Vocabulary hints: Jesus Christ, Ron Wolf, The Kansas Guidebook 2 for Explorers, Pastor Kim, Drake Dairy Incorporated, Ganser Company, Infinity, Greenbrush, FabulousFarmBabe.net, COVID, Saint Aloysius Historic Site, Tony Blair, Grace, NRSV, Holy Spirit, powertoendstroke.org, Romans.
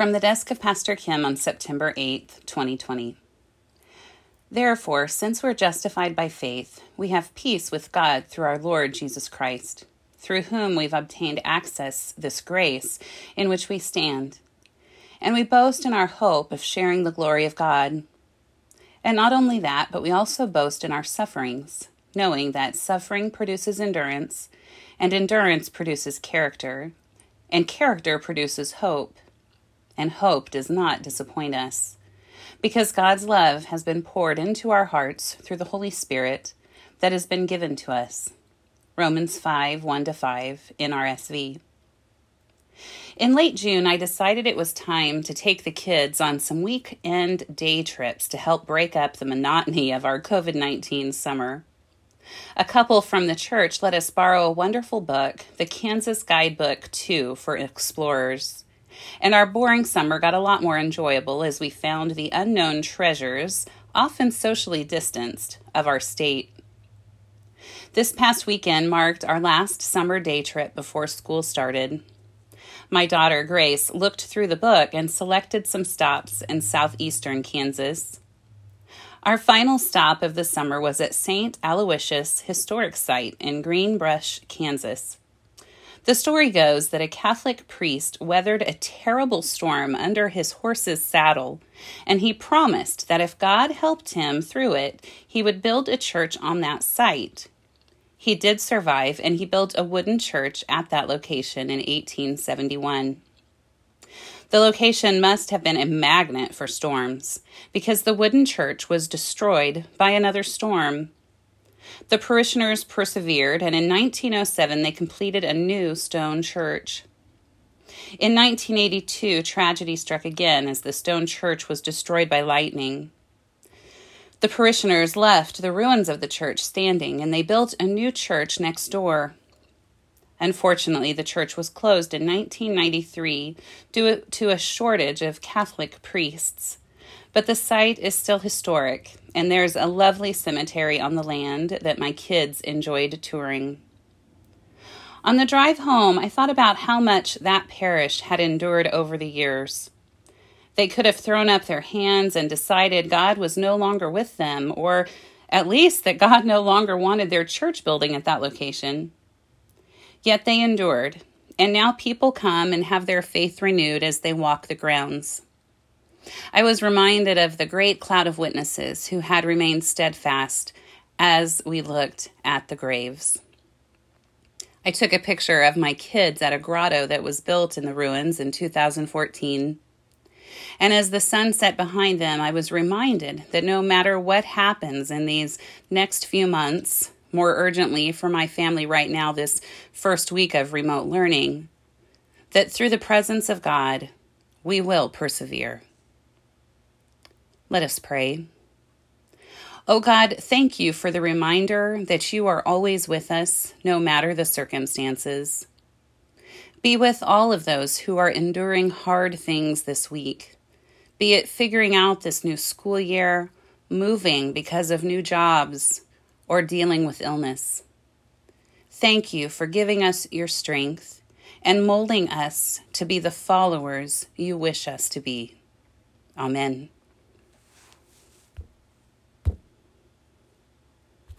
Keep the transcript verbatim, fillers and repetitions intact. From the desk of Pastor Kim on September eighth, twenty twenty. Therefore, since we're justified by faith, we have peace with God through our Lord Jesus Christ, through whom we've obtained access this grace in which we stand. And we boast in our hope of sharing the glory of God. And not only that, but we also boast in our sufferings, knowing that suffering produces endurance, and endurance produces character, and character produces hope, and hope does not disappoint us, because God's love has been poured into our hearts through the Holy Spirit that has been given to us. Romans five, one to five, N R S V. In late June, I decided it was time to take the kids on some weekend day trips to help break up the monotony of our COVID nineteen summer. A couple from the church let us borrow a wonderful book, The Kansas Guidebook two for Explorers, and our boring summer got a lot more enjoyable as we found the unknown treasures, often socially distanced, of our state. This past weekend marked our last summer day trip before school started. My daughter, Grace, looked through the book and selected some stops in southeastern Kansas. Our final stop of the summer was at Saint Aloysius Historic Site in Greenbrush, Kansas. The story goes that a Catholic priest weathered a terrible storm under his horse's saddle, and he promised that if God helped him through it, he would build a church on that site. He did survive, and he built a wooden church at that location in eighteen seventy-one. The location must have been a magnet for storms, because the wooden church was destroyed by another storm. The parishioners persevered, and in nineteen oh seven they completed a new stone church. In nineteen eighty-two, tragedy struck again as the stone church was destroyed by lightning. The parishioners left the ruins of the church standing, and they built a new church next door. Unfortunately, the church was closed in nineteen ninety-three due to a shortage of Catholic priests. But the site is still historic, and there's a lovely cemetery on the land that my kids enjoyed touring. On the drive home, I thought about how much that parish had endured over the years. They could have thrown up their hands and decided God was no longer with them, or at least that God no longer wanted their church building at that location. Yet they endured, and now people come and have their faith renewed as they walk the grounds. I was reminded of the great cloud of witnesses who had remained steadfast as we looked at the graves. I took a picture of my kids at a grotto that was built in the ruins in two thousand fourteen. And as the sun set behind them, I was reminded that no matter what happens in these next few months, more urgently for my family right now this first week of remote learning, that through the presence of God, we will persevere. Let us pray. Oh God, thank you for the reminder that you are always with us, no matter the circumstances. Be with all of those who are enduring hard things this week, be it figuring out this new school year, moving because of new jobs, or dealing with illness. Thank you for giving us your strength and molding us to be the followers you wish us to be. Amen.